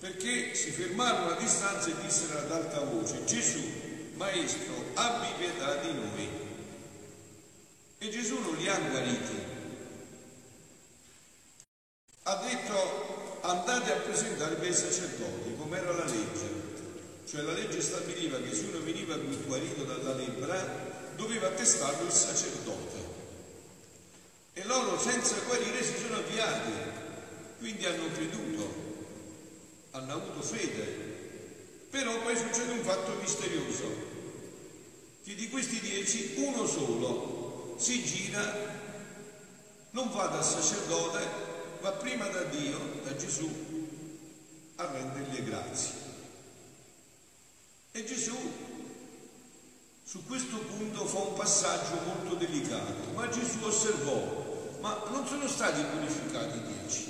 perché si fermarono a distanza e dissero ad alta voce: Gesù, Maestro, abbi pietà di noi. E Gesù non li ha guariti, ha detto: andate a presentarvi ai sacerdoti, come era la legge. Cioè la legge stabiliva che se uno veniva guarito dalla lebbra doveva attestarlo il sacerdote, e loro senza guarire si sono avviati, quindi hanno creduto, hanno avuto fede. Però poi succede un fatto misterioso, che di questi 10 uno solo si gira, non va dal sacerdote, va prima da Dio, da Gesù, a rendergli grazie. E Gesù su questo punto fa un passaggio molto delicato. Ma Gesù osservò: ma non sono stati purificati i 10?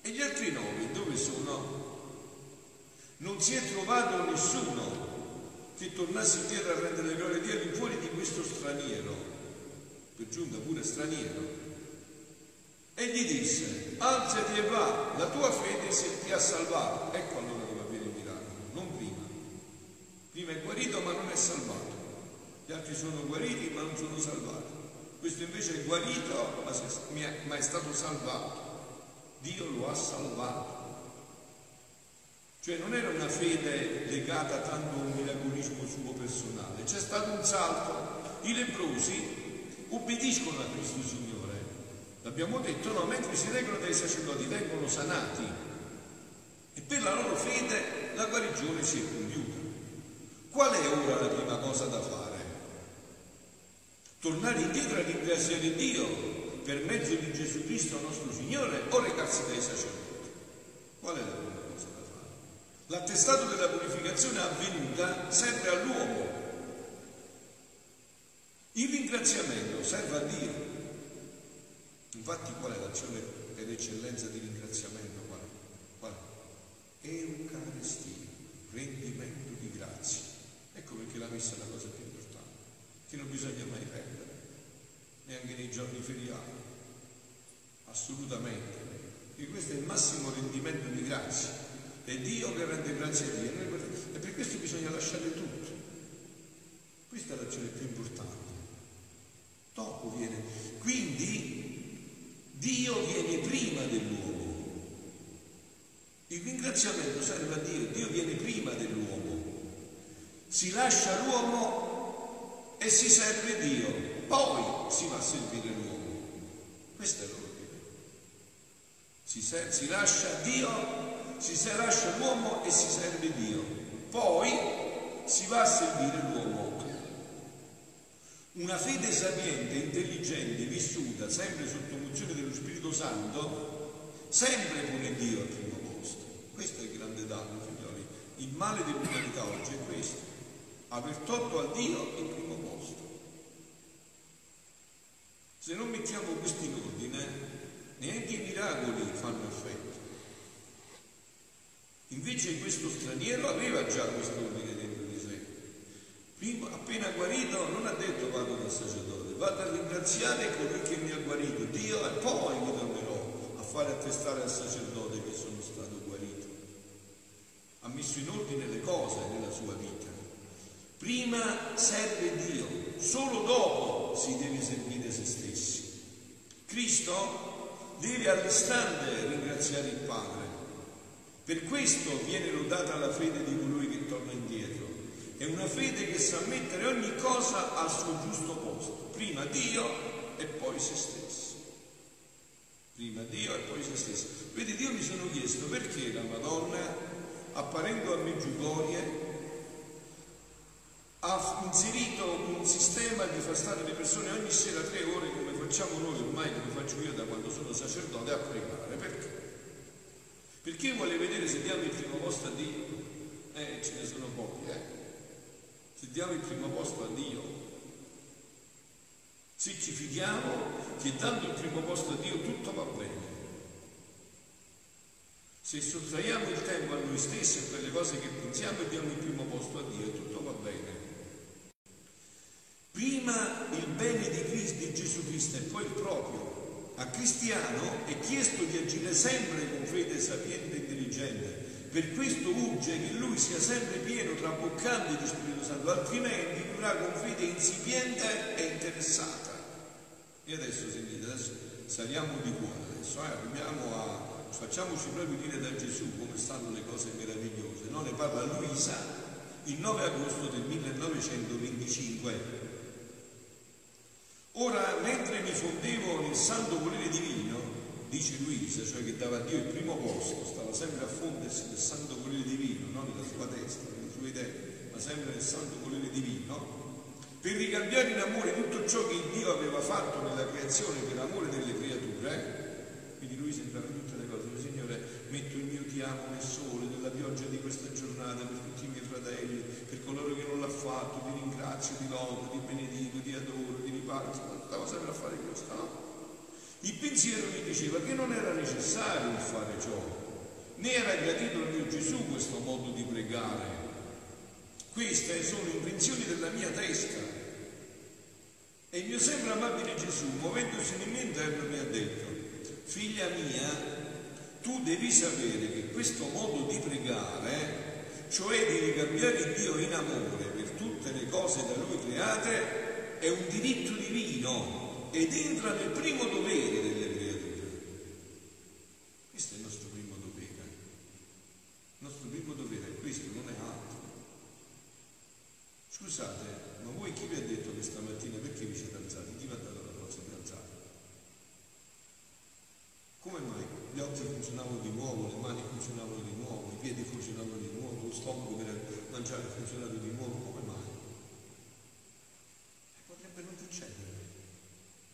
E gli altri 9 dove sono? Non si è trovato nessuno che tornasse in terra a rendere le glorie a Dio fuori di questo straniero, per giunta pure straniero. E gli disse: alzati e va, la tua fede se ti ha salvato. Ecco allora doveva avere il miracolo, non prima. Prima è guarito ma non è salvato, gli altri sono guariti ma non sono salvati. Questo invece è guarito ma è stato salvato, Dio lo ha salvato. Cioè non era una fede legata tanto a un miracolismo suo personale, c'è stato un salto. I leprosi ubbidiscono a questo Signore, l'abbiamo detto, no? Mentre si regolano dai sacerdoti vengono sanati, e per la loro fede la guarigione si è compiuta. Qual è ora la prima cosa da fare? Tornare indietro a ringraziare Dio per mezzo di Gesù Cristo nostro Signore, o recarsi dai sacerdoti? Qual è la prima cosa da fare? L'attestato della purificazione avvenuta serve all'uomo, il ringraziamento serve a Dio. Infatti qual è l'azione per eccellenza di ringraziamento? Qual è? Eucaristia, rendimento di grazie. Ecco perché la messa è la cosa più importante, che non bisogna mai perdere, neanche nei giorni feriali, assolutamente, perché questo è il massimo rendimento di grazie, è Dio che rende grazie a Dio, e per questo bisogna lasciare tutto. Questa è l'azione più importante. Dopo viene, quindi Dio viene prima dell'uomo. Il ringraziamento serve a Dio, Dio viene prima dell'uomo, si lascia l'uomo e si serve Dio, poi si va a servire l'uomino. Questo è l'ordine: si lascia Dio, si lascia l'uomo e si serve Dio, poi si va a servire l'uomo. Una fede sapiente, intelligente, vissuta sempre sotto unzione dello Spirito Santo, sempre pone Dio al primo posto. Questo è il grande danno, figlioli. Il male dell'umanità oggi è questo: aver tolto a Dio il primo posto. Se non mettiamo questo in ordine, neanche i miracoli fanno effetto. Invece questo straniero aveva già questo ordine dentro di sé. Prima, appena guarito, non ha detto vado dal sacerdote, vado a ringraziare colui che mi ha guarito, Dio, e poi mi tornerò a fare attestare al sacerdote che sono stato guarito. Ha messo in ordine le cose nella sua vita. Prima serve Dio, solo dopo si deve servire se stessi. Cristo deve all'istante ringraziare il Padre. Per questo viene lodata la fede di colui che torna indietro. È una fede che sa mettere ogni cosa al suo giusto posto: prima Dio e poi se stessi. Prima Dio e poi se stessi. Vedi, io mi sono chiesto perché la Madonna, apparendo a Medjugorje, ha inserito un sistema che fa stare le persone ogni sera 3 ore, come facciamo noi ormai, come faccio io da quando sono sacerdote, a pregare. Perché? Perché vuole vedere se diamo il primo posto a Dio. Ce ne sono pochi, Se diamo il primo posto a Dio, se ci fidiamo che dando il primo posto a Dio tutto va bene. Se sottraiamo il tempo a noi stessi e per le cose che pensiamo e diamo il primo posto a Dio, tutto va bene. Prima il bene di Gesù Cristo e poi il proprio. A cristiano è chiesto di agire sempre con fede sapiente e intelligente, Per questo urge che lui sia sempre pieno, traboccante di Spirito Santo, altrimenti vivrà con fede insipiente e interessata. E adesso sentite, adesso saliamo di qua, adesso arriviamo a... Facciamoci proprio dire da Gesù come stanno le cose meravigliose, no? Ne parla Luisa il 9 agosto del 1925. Ora, mentre mi fondevo nel santo volere divino, dice Luisa, cioè che dava a Dio il primo posto, stava sempre a fondersi nel santo volere divino, non nella sua testa, nelle sue idee, ma sempre nel santo volere divino, per ricambiare in amore tutto ciò che Dio aveva fatto nella creazione per amore delle creature. Quindi lui sembrava tutte le cose, Signore, metto il mio ti amo nel sole, nella pioggia di questa giornata, per tutti i miei fratelli, per coloro che non l'ha fatto, ti ringrazio, ti lodo, ti benedico, ti adoro, ti riparto. Stavo sempre a fare questo, no? Il pensiero mi diceva che non era necessario fare ciò, né era gradito al mio Gesù questo modo di pregare. Queste sono invenzioni della mia testa. E il mio sempre amabile Gesù, muovendosi nel mio interno, mi ha detto: figlia mia, tu devi sapere che questo modo di pregare, cioè di ricambiare Dio in amore per tutte le cose da Lui create, è un diritto divino ed entra nel primo dovere delle creature. Questo è il nostro primo dovere. Il nostro primo dovere è questo, non è altro. Scusate, ma voi chi vi ha detto che stamattina perché vi siete alzati? Chi vi ha dato la forza di alzare? Come mai? Gli occhi funzionavano di nuovo, le mani funzionavano di nuovo, i piedi funzionavano di nuovo, lo stomaco per mangiare funzionava di nuovo, come mai? E potrebbe non succedere.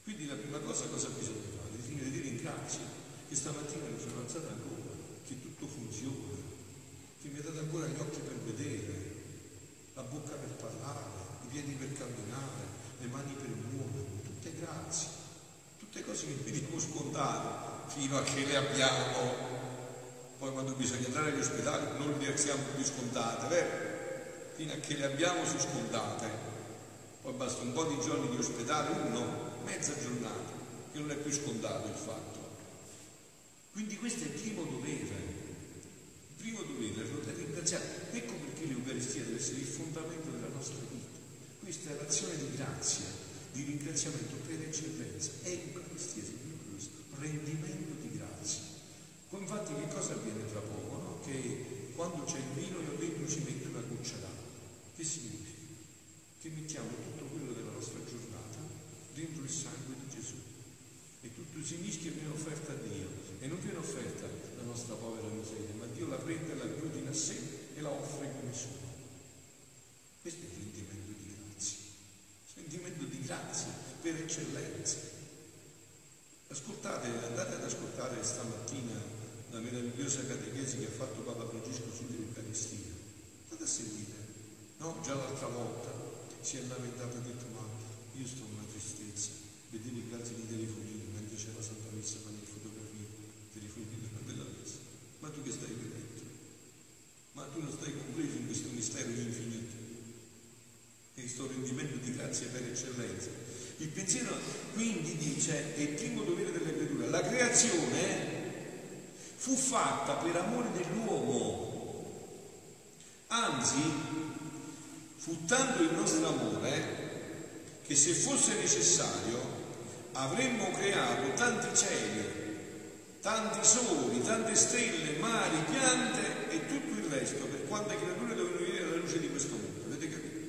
Quindi la prima cosa bisogna fare? Signore, ti ringrazio che stamattina mi sono alzato ancora, che tutto funziona, che mi ha dato ancora gli occhi per vedere, la bocca per parlare, i piedi per camminare, le mani per muovermi, tutte grazie, tutte cose che vediamo scontate. Fino a che le abbiamo, poi quando bisogna andare agli ospedali non le alziamo più scontate, vero? Fino a che le abbiamo su scontate, poi basta un po' di giorni di ospedale, mezza giornata, che non è più scontato il fatto. Quindi questo è il primo dovere. Il primo dovere è ringraziare. Ecco perché l'Eucaristia deve essere il fondamento della nostra vita. Questa è l'azione di grazia, di ringraziamento per eccellenza. È l'Eucaristia, Signore, rendimento di grazia. Infatti che cosa avviene tra poco? No? Che quando c'è il vino io dentro ci metto una goccia d'acqua. Che significa? Che mettiamo tutto quello della nostra giornata dentro il sangue di Gesù. E tutto si mischia e viene offerta a Dio. E non viene offerta la nostra povera miseria, ma Dio la prende, la aggludina a sé e la offre come sua. Questo è il rendimento di grazia. Rendimento di grazia per eccellenza. Ascoltate, andate ad ascoltare stamattina la meravigliosa catechesi che ha fatto Papa Francesco sull'Eucaristia. Andate a sentire, no? Già l'altra volta si è lamentata e ha detto: ma io sto con una tristezza, vedete i casi di telefonini, mentre c'è la Santa Messa, fanno le fotografie, telefonini della Messa. Ma tu che stai vedendo? Ma tu non stai compreso in questo mistero infinito? E questo rendimento di grazia per eccellenza. Il pensiero quindi dice è il primo dovere della creatura. La creazione fu fatta per amore dell'uomo, anzi fu tanto il nostro amore che se fosse necessario avremmo creato tanti cieli, tanti soli, tante stelle, mari, piante e tutto il resto per quante creature dovevano vivere alla luce di questo mondo. Avete capito?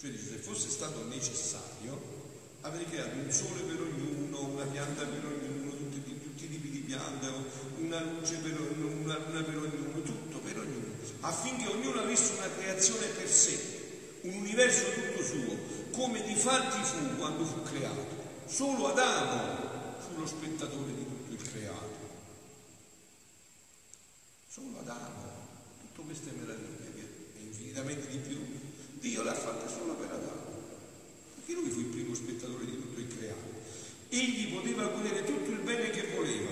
Cioè dice, se fosse stato necessario avrei creato un sole per ognuno, una pianta per ognuno, tutti i tipi di piante, una luce per ognuno, una luna per ognuno, tutto per ognuno, affinché ognuno avesse una creazione per sé, un universo tutto suo, come di fatti fu quando fu creato. Solo Adamo fu lo spettatore di tutto il creato. Solo Adamo, tutto questo è meraviglia, che è infinitamente di più. Dio l'ha fatta solo per Adamo. Che lui fu il primo spettatore di tutto il creato. Egli poteva godere tutto il bene che voleva,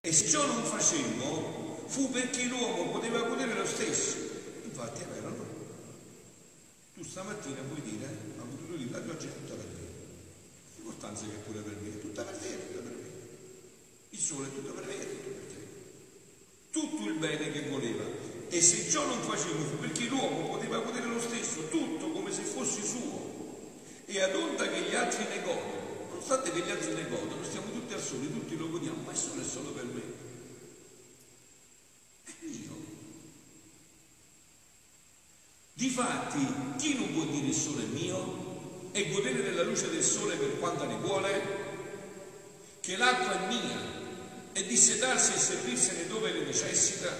e se ciò non facemmo fu perché l'uomo poteva godere lo stesso. Infatti è vero, no? Tu stamattina puoi dire, ma potuto dire, la pioggia è tutta per me, l'importanza che è pure per me, è tutta per te, è tutta per me, il sole è tutto per me, è tutto per te. tutto il bene che voleva, e se ciò non faceva fu perché l'uomo poteva godere lo stesso, tutto come se fosse suo, e ad onda che gli altri ne godono, nonostante che gli altri ne godano, stiamo tutti al sole, tutti lo godiamo, ma il sole è solo per me, è mio. Difatti, chi non può dire il sole è mio e godere della luce del sole per quanto ne vuole, che l'acqua è mia e dissetarsi e servirsene dove le necessita,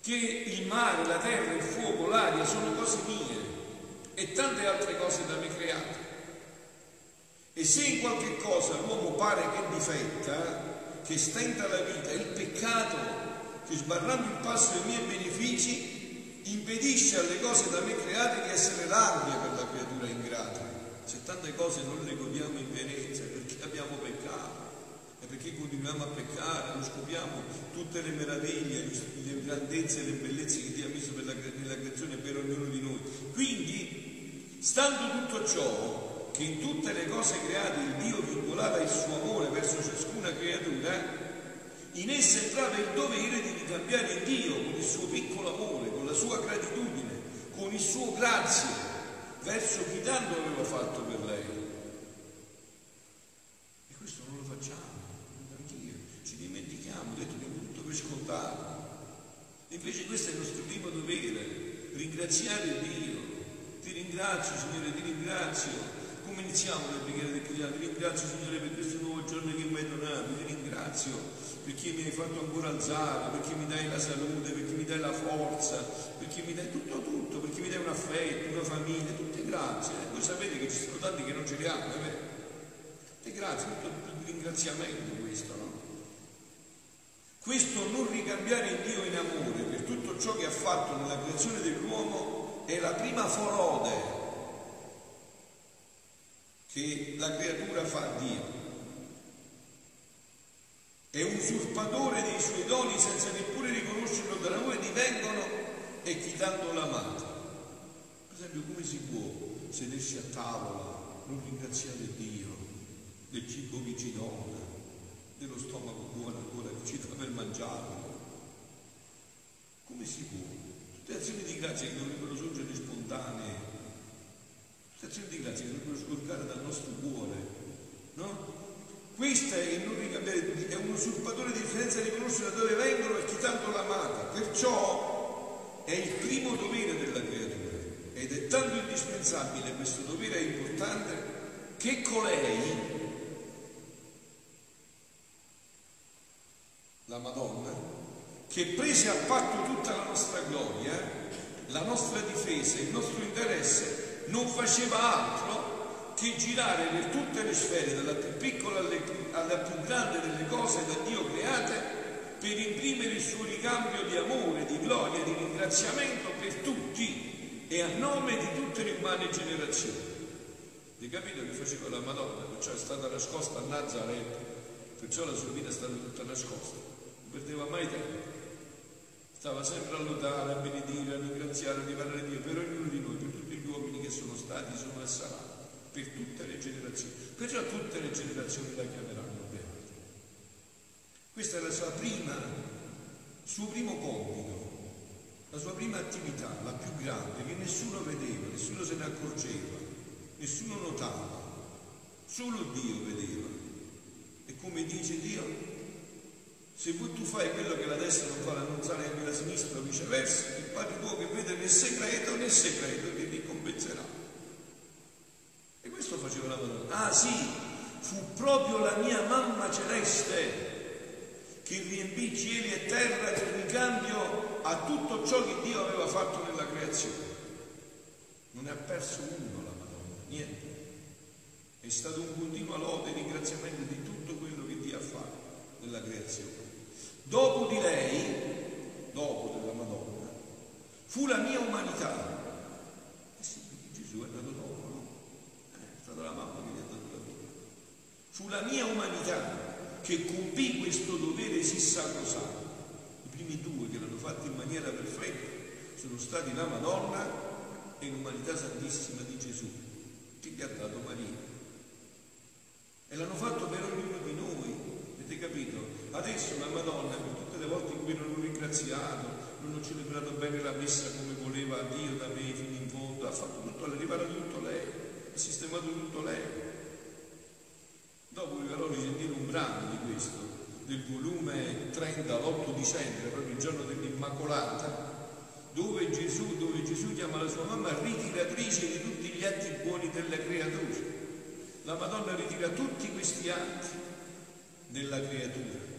che il mare, la terra, il fuoco, l'aria sono cose mie e tante altre cose da me create. E se in qualche cosa l'uomo pare che difetta, che stenta la vita, il peccato che sbarrando il passo ai miei benefici impedisce alle cose da me create di essere rabbia per la creatura ingrata. Se tante cose non le godiamo in pienezza perché abbiamo peccato, e perché continuiamo a peccare, non scopriamo tutte le meraviglie, le grandezze e le bellezze che Dio ha messo nella creazione per ognuno di noi. Quindi, stando tutto ciò, che in tutte le cose create il Dio vincolava il suo amore verso ciascuna creatura, in essa entrava il dovere di ricambiare Dio con il suo piccolo amore, con la sua gratitudine, con il suo grazie verso chi tanto aveva fatto per lei. E questo non lo facciamo, anch'io, ci dimentichiamo, detto che è tutto per scontato. Invece questo è il nostro primo dovere, ringraziare Dio. Ti ringrazio Signore, ti ringrazio. Come iniziamo la preghiera del cristiano? Ti ringrazio Signore per questo nuovo giorno che mi hai donato, ti ringrazio perché mi hai fatto ancora alzare, perché mi dai la salute, perché mi dai la forza, perché mi dai tutto, perché mi dai un affetto, una famiglia, tutte grazie. Voi sapete che ci sono tanti che non ce li hanno, tutte grazie, tutto il ringraziamento questo, no? Questo non ricambiare in Dio in amore per tutto ciò che ha fatto nella creazione dell'uomo è la prima frode che la creatura fa a Dio. È usurpatore dei suoi doni senza neppure riconoscerlo dall'amore divengono e chi tanto l'amata. Per esempio, come si può sedersi a tavola, non ringraziare Dio del cibo che ci dona, dello stomaco buono ancora che ci dà per mangiarlo? Come si può? Tutte azioni di grazia che dovrebbero sorgere spontanee, tutte azioni di grazia che dovrebbero scorgare dal nostro cuore, no? Questo è il non ricambiare, è un usurpatore di differenza di riconoscere da dove vengono e chi tanto l'amata. Perciò è il primo dovere della creatura ed è tanto indispensabile, questo dovere è importante, che colei, la Madonna, che prese a patto tutta la nostra gloria, la nostra difesa, il nostro interesse, non faceva altro che girare per tutte le sfere, dalla più piccola alla più grande delle cose da Dio create, per imprimere il suo ricambio di amore, di gloria, di ringraziamento per tutti e a nome di tutte le umane generazioni. Avete capito che faceva la Madonna? Perciò è stata nascosta a Nazareth, perciò la sua vita è stata tutta nascosta, non perdeva mai tempo, stava sempre a lodare, a benedire, a ringraziare, a riparare Dio per ognuno di noi, per tutti gli uomini che sono stati, sono e saranno, per tutte le generazioni. Perciò tutte le generazioni la chiameranno beata. Questa è la sua prima, il suo primo compito, la sua prima attività, la più grande, che nessuno vedeva, nessuno se ne accorgeva, nessuno notava, solo Dio vedeva. E come dice Dio, se poi tu fai quello che la destra non fa, non sa neanche la sinistra, o viceversa, il Padre tuo che vede nel segreto ti ricompenserà. E questo faceva la Madonna. Ah sì, fu proprio la mia mamma celeste che riempì cieli e terra di ricambio a tutto ciò che Dio aveva fatto nella creazione. Non ne ha perso uno la Madonna, niente. È stato un continuo lode e ringraziamento di tutto quello che Dio ha fatto nella creazione. Dopo di lei, dopo della Madonna, fu la mia umanità. Eh sì, perché Gesù è andato dopo. La mamma che mi ha dato la vita, fu la mia umanità che compì questo dovere sì sacrosanto. I primi due che l'hanno fatto in maniera perfetta sono stati la Madonna e l'umanità santissima di Gesù che gli ha dato Maria, e l'hanno fatto per ognuno di noi, avete capito? Adesso la Madonna per tutte le volte in cui non l'ho ringraziato, non ho celebrato bene la messa come voleva Dio da me fino in fondo, ha fatto tutto, ha riparato tutto lei, ha sistemato tutto lei. Dopo vi farò risentire un brano di questo, del volume 30, l'8 dicembre, proprio il giorno dell'Immacolata, dove Gesù chiama la sua mamma ritiratrice di tutti gli atti buoni della creatura. La Madonna ritira tutti questi atti della creatura.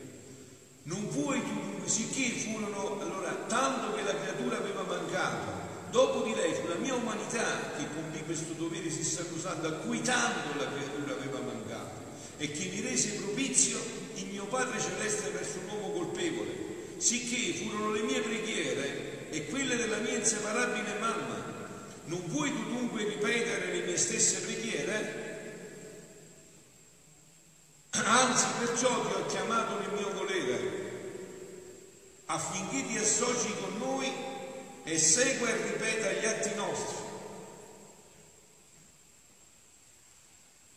Non vuoi tu dunque, sicché furono, allora, tanto che la creatura aveva mancato, dopo di lei fu la mia umanità che compì questo dovere si sacrosanto, a cui tanto la creatura aveva mancato, e che mi rese propizio il mio Padre Celeste verso l'uomo colpevole, sicché furono le mie preghiere e quelle della mia inseparabile mamma. Non vuoi tu dunque ripetere le mie stesse preghiere? Anzi, perciò ti ho chiamato nel mio volere, affinché ti associ con noi e segua e ripeta gli atti nostri.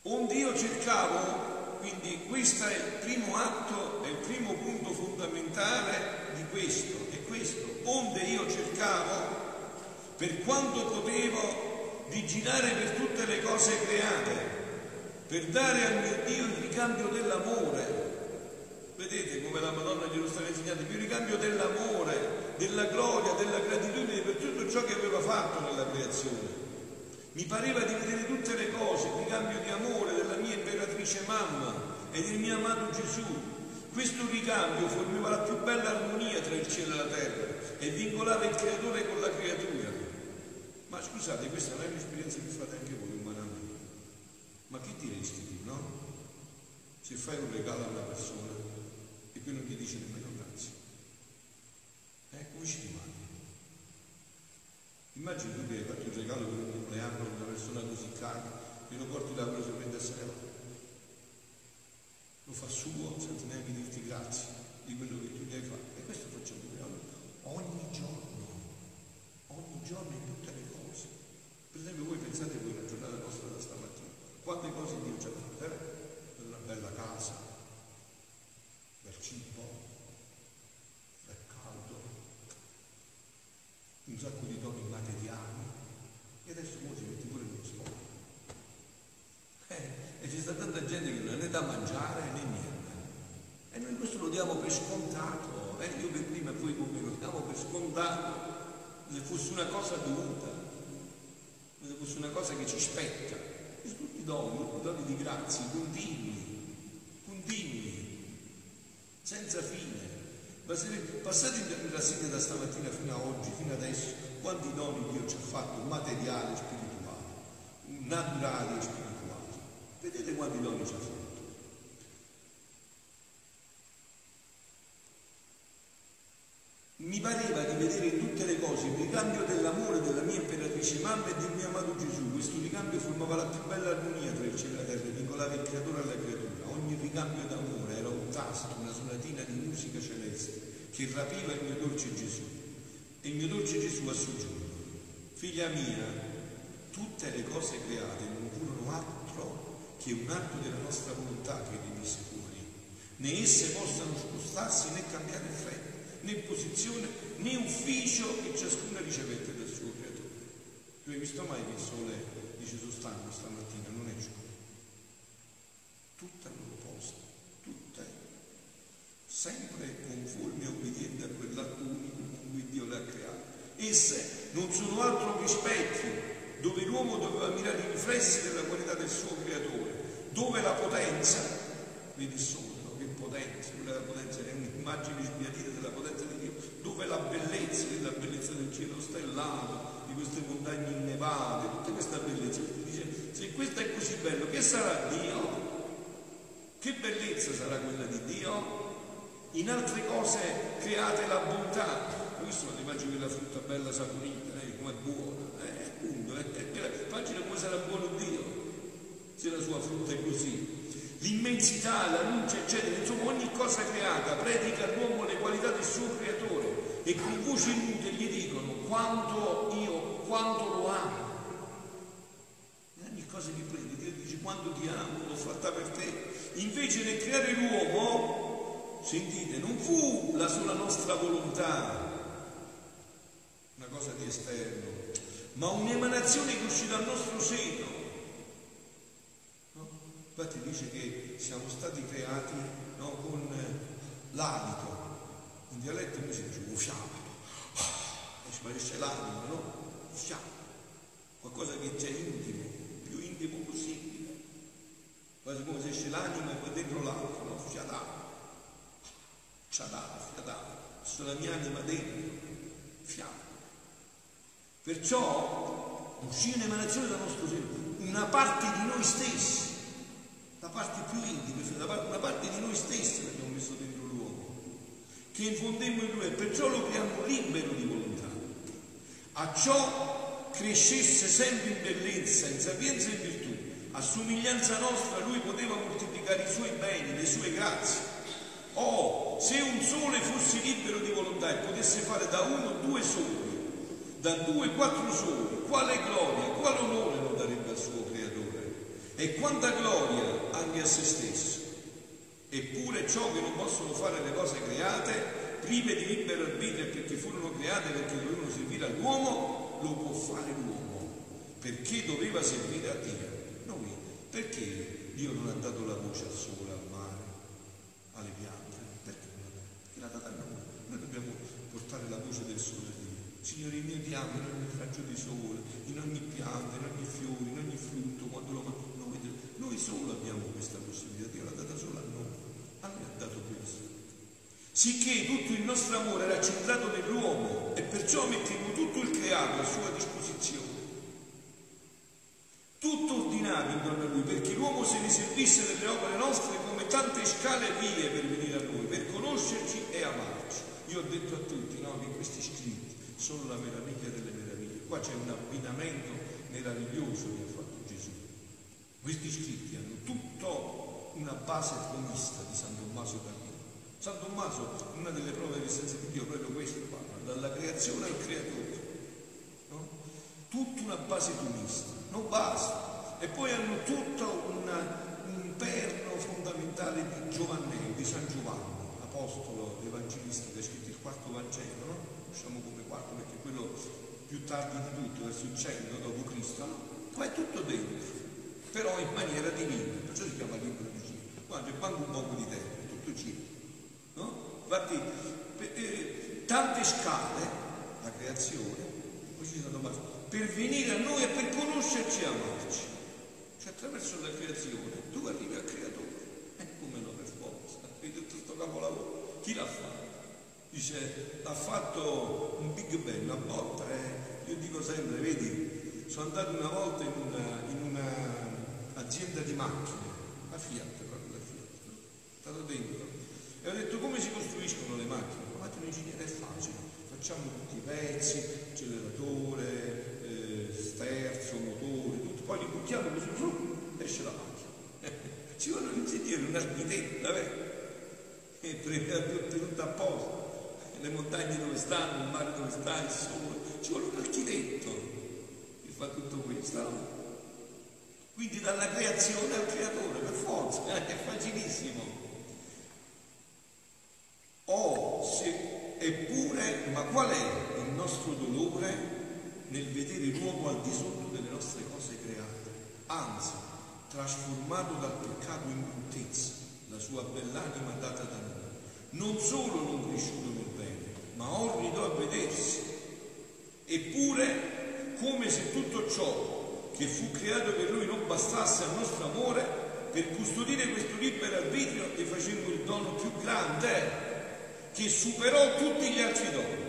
Onde io cercavo, quindi questo è il primo atto, è il primo punto fondamentale di questo, è questo. Onde io cercavo, per quanto potevo, di girare per tutte le cose create, per dare al mio Dio il ricambio dell'amore. Vedete come la Madonna glielo stava insegnando, il ricambio dell'amore, della gloria, della gratitudine per tutto ciò che aveva fatto nella creazione. Mi pareva di vedere tutte le cose, il ricambio di amore della mia imperatrice mamma e del mio amato Gesù. Questo ricambio formava la più bella armonia tra il cielo e la terra e vincolava il creatore con la creatura. Ma scusate, questa non è un'esperienza che fate anche voi umanamente. Ma che diresti tu, no? Se fai un regalo a una persona e poi non gli dici nemmeno grazie, come ci rimane? Immagini tu che hai fatto un regalo per un compleanno a una persona così cara e lo porti là quello che prende a sé, lo fa suo senza neanche dirti grazie di quello che tu gli hai fatto. E questo facciamo noi ogni giorno in tutte le cose. Per esempio, voi pensate voi la giornata vostra da stamattina, quante cose Dio ci ha fatto, una bella casa, bel cibo, bel caldo, un sacco di doni materiali, e adesso voi si mette pure in uno sport. E c'è stata tanta gente che non ha né da mangiare né niente, e noi questo lo diamo per scontato, io per prima e poi come lo diamo per scontato, se fosse una cosa dovuta, se fosse una cosa che ci spetta. E tutti i doni di grazie continui senza fine. Passate la sera da stamattina fino a oggi, fino adesso, quanti doni Dio ci ha fatto, materiale e spirituale, naturale e spirituale. Vedete quanti doni ci ha fatto. Mi pareva di vedere in tutte le cose il ricambio dell'amore della mia imperatrice mamma e del mio amato Gesù. Questo ricambio formava la più bella armonia tra il cielo e la terra, vincolava il creatore alla creatura. Ogni ricambio d'amore era un tasto, una sonatina di musica celeste che rapiva il mio dolce Gesù. E il mio dolce Gesù ha soggiunto: figlia mia, tutte le cose create non furono altro che un atto della nostra volontà che li mise fuori, né esse possano spostarsi né cambiare effetto, né posizione, né ufficio che ciascuna ricevette dal suo creatore. Tu hai visto mai che il sole dice sono stanco stamattina, non esco? Tutte all'opposto, tutte sempre conformi e obbedienti a quell'atto unico con cui Dio le ha create. Esse non sono altro che specchi dove l'uomo doveva mirare i riflessi della qualità del suo creatore, dove la potenza, vedi il sole, no? Che potenza, quella potenza è un'immagine sbiadita della potenza di Dio, dove la bellezza del cielo stellato, di queste montagne innevate, tutta questa bellezza, dice, se questo è così bello, che sarà Dio? Che bellezza sarà quella di Dio? In altre cose create la bontà. Questa è l'immagine della frutta bella saporita, com'è buona, appunto, immagina come sarà buono Dio se la sua frutta è così. L'immensità, la luce, eccetera, insomma ogni cosa creata predica all'uomo le qualità del suo creatore e con voci inutili gli dicono quanto lo amo. E ogni cosa che prende Dio dice quanto ti amo, l'ho fatta per te. Invece nel creare l'uomo Sentite, non fu la sola nostra volontà, una cosa di esterno, ma un'emanazione che uscì dal nostro seno. No? Infatti dice che siamo stati creati, no, con l'abito, in dialetto noi si dice usciamo, ma c'è l'anima, no? Usciamo, qualcosa che c'è intimo, più intimo possibile, quasi come se esce l'anima e poi dentro l'altro, no? Fiatava. C'è la mia anima dentro, fiamma. Perciò uscì un'emanazione dal nostro seno, una parte di noi stessi, la parte più intima, cioè una parte di noi stessi che abbiamo messo dentro l'uomo, che infondemmo in lui, e perciò lo creiamo libero di volontà. A ciò crescesse sempre in bellezza, in sapienza e in virtù. A somiglianza nostra lui poteva moltiplicare i suoi beni, le sue grazie. Oh, se un sole fosse libero di volontà e potesse fare da uno due soli, da due quattro soli, quale gloria, quale onore lo darebbe al suo creatore, e quanta gloria anche a se stesso. Eppure ciò che non possono fare le cose create, prive di libero arbitrio, perché furono create perché dovevano servire all'uomo, lo può fare l'uomo, perché doveva servire a Dio. Noi, perché Dio non ha dato la voce al sole, al mare, alle piante? Perché? Perché l'ha data a noi. Noi dobbiamo portare la voce del sole a Dio. Signore, mio ti amo in ogni raggio di sole, in ogni pianta, in ogni fiore, in ogni frutto, quando lo mangiamo. Noi solo abbiamo questa possibilità, Dio l'ha data solo a noi. A noi ha dato questo. Sicché tutto il nostro amore era centrato nell'uomo, e perciò mettiamo tutto il creato a sua disposizione. Tutto ordinato intorno a lui, perché l'uomo se ne servisse delle opere nostre come tante scale vie per venire a noi, per conoscerci e amarci. Io ho detto a tutti, no, che questi scritti sono la meraviglia delle meraviglie. Qua c'è un abbinamento meraviglioso che ha fatto Gesù. Questi scritti hanno tutta una base tomista di San Tommaso d'Aquino. San Tommaso, una delle prove dell'essenza di Dio è proprio questo, parla dalla creazione al creatore, no? Tutta una base tomista. Non basta. E poi hanno tutto un perno fondamentale di Giovanni, di San Giovanni, apostolo, evangelista, che ha scritto il quarto Vangelo, no? Diciamo come quarto perché quello più tardi di tutto, verso il 100 dopo Cristo, no? Ma è tutto dentro, però in maniera divina, perciò si chiama libro di Giro. Guarda, c'è manco un poco di tempo, è tutto Giro, no? Infatti, tante scale, la creazione, poi ci sono basta, per venire a noi e per conoscerci e amarci. Cioè attraverso la creazione tu arrivi al creatore, e come no, per forza. Vedi tutto questo capolavoro, chi l'ha fatto? Dice, l'ha fatto un big bang, una botta. Io dico sempre, vedi, sono andato una volta in una azienda di macchine, la Fiat, proprio la Fiat, no? Stato dentro, e ho detto come si costruiscono le macchine? La macchina ingegneria è facile, facciamo tutti i pezzi, acceleratore, sterzo, motore, tutto, poi li buttiamo così, esce la macchina. Ci vogliono insegnare un architetto, vabbè, e prende tutto apposta, le montagne dove stanno, il mare dove sta, il sole, ci vuole un architetto che fa tutto questo, no? Quindi dalla creazione al creatore, per forza, è facilissimo. Eppure, ma qual è il nostro dolore nel vedere l'uomo al di sotto delle nostre cose create, anzi trasformato dal peccato in bruttezza, la sua bell'anima data da noi, non solo non cresciuto nel bene, ma orrido a vedersi. Eppure, come se tutto ciò che fu creato per lui non bastasse al nostro amore, per custodire questo libero arbitrio gli facemmo il dono più grande, che superò tutti gli altri doni.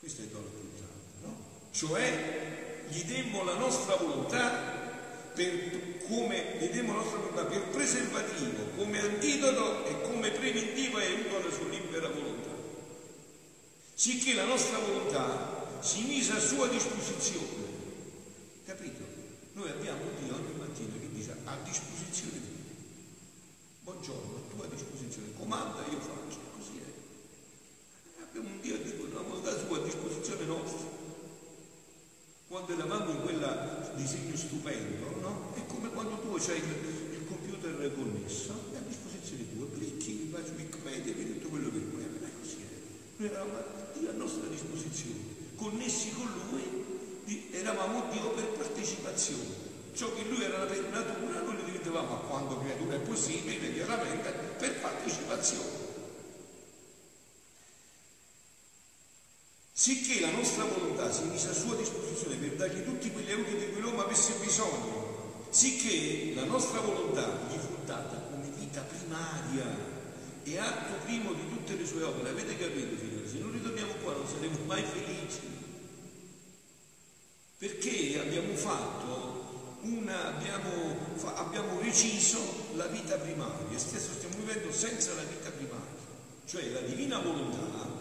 Questo è il dono più grande, no? Cioè, gli demmo la nostra volontà per preservativo, come antidoto e come preventivo e aiuto alla sua libera volontà. Sicché la nostra volontà si mise a sua disposizione. Capito? Noi abbiamo Dio ogni mattina che dice a disposizione di Dio. Buongiorno, a tua disposizione, comanda, io faccio, così è. Abbiamo un Dio di una volontà sua a disposizione nostra. Quando eravamo in quel disegno stupendo, no? È come quando tu hai il computer connesso, è a disposizione. produzione di obiettivi, Wikipedia, tutto quello che lui aveva considerato. Noi eravamo a nostra disposizione, connessi con lui, eravamo Dio per partecipazione. Ciò che lui era per natura, noi lo diventavamo quando creatura è possibile, chiaramente, per partecipazione. Sicché la nostra volontà si mise a sua disposizione per dargli tutti quegli aiuti di cui l'uomo avesse bisogno, sicché la nostra volontà gli fu data come vita primaria e atto primo di tutte le sue opere. Avete capito, figlioli? Se non ritorniamo qua non saremo mai felici, perché abbiamo reciso la vita primaria. Stesso stiamo vivendo senza la vita primaria, cioè la divina volontà.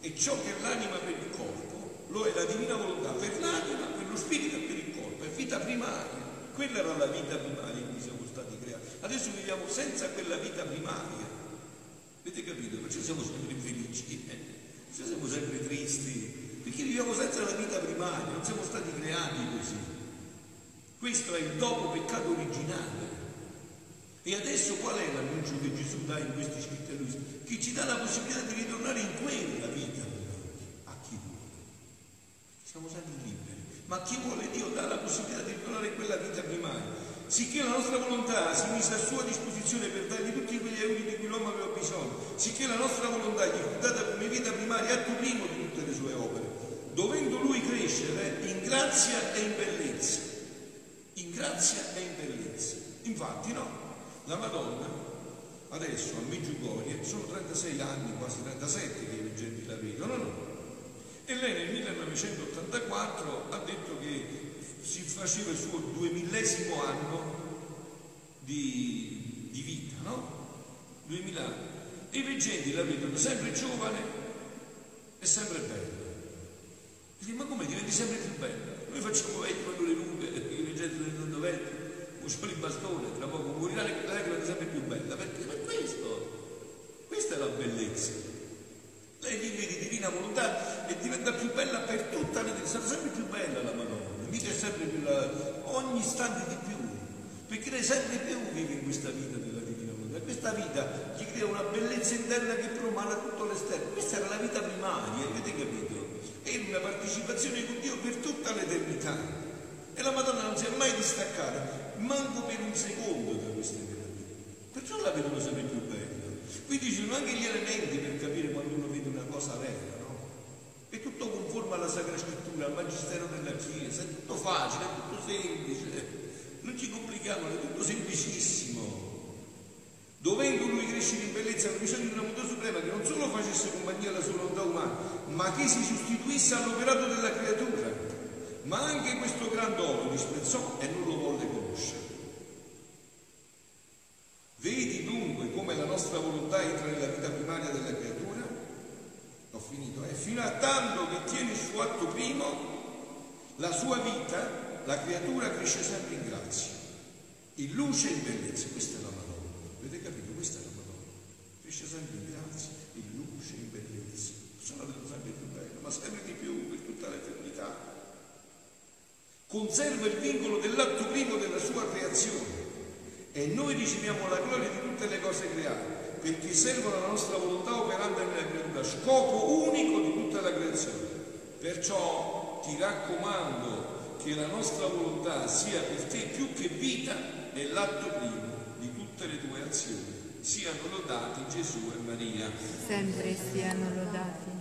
E ciò che è l'anima per il corpo lo è la divina volontà per l'anima, per lo spirito e per il corpo, è vita primaria. Quella era la vita primaria in cui siamo stati creati. Adesso viviamo senza quella vita primaria, avete capito? Perciò siamo sempre infelici, perciò siamo sempre tristi, perché viviamo senza la vita primaria, non siamo stati creati così. Questo è il dopo peccato originale. E adesso qual è l'annuncio che Gesù dà in questi scritti a Luisa? Che ci dà la possibilità di ritornare in quella vita, a chi vuole. Siamo stati liberi, ma a chi vuole Dio dà la possibilità di ritornare in quella vita primaria. Sicché la nostra volontà si mise a sua disposizione per dargli tutti quegli aiuti di cui l'uomo aveva bisogno, sicché la nostra volontà gli fu data come vita primaria, atto primo di tutte le sue opere, dovendo lui crescere in grazia e in bellezza. In grazia e in bellezza. Infatti, no? La Madonna, adesso a Medjugorje, sono 36 anni, quasi 37 che i veggenti la vedono, no? E lei nel 1984 ha detto che si faceva il suo 2000° anno di vita, no? 2000 anni. E i veggenti la vedono sempre giovane e sempre bella. Dice, ma come diventi sempre più bella? Noi facciamo vecchi quando le lunghe, i veggenti diventano vecchi. Solo il bastone, tra poco morirà, è sempre più bella, perché per questo, questa è la bellezza. Lei vive di divina volontà e diventa più bella per tutta la vita, sarà sempre più bella la Madonna, mica sempre più ogni istante di più, perché lei sempre più vive in questa vita della divina volontà, questa vita gli crea una bellezza interna che promana tutto l'esterno. Questa era la vita primaria, avete capito? È una partecipazione con Dio per tutta l'eternità e la Madonna non si è mai distaccata. Manco per un secondo da questa meraviglia, perciò la vedono sempre più bella. Qui ci sono anche gli elementi per capire quando uno vede una cosa vera, no? È tutto conforme alla Sacra Scrittura, al Magistero della Chiesa, è tutto facile, è tutto semplice, non ci complichiamo, è tutto semplicissimo. Dovendo lui crescere in bellezza, aveva bisogno di una volontà suprema che non solo facesse compagnia alla sua volontà umana, ma che si sostituisse all'operato della creatura. Ma anche questo grand'uomo disprezzò e non lo volle conoscere. Vedi dunque come la nostra volontà entra nella vita primaria della creatura? Ho finito. E fino a tanto che tiene il suo atto primo, la sua vita, la creatura cresce sempre in grazia, in luce e in bellezza. Questa è la Madonna. Avete capito? Questa è la Madonna. Cresce sempre in grazia, in luce e in bellezza. Sono sempre più bella, ma sempre di più per tutta l'eternità. Conserva il vincolo dell'atto primo della sua creazione e noi riceviamo la gloria di tutte le cose create, perché servono la nostra volontà operante nella creatura, scopo unico di tutta la creazione. Perciò ti raccomando che la nostra volontà sia per te più che vita e l'atto primo di tutte le tue azioni. Siano lodati Gesù e Maria. Sempre siano lodati.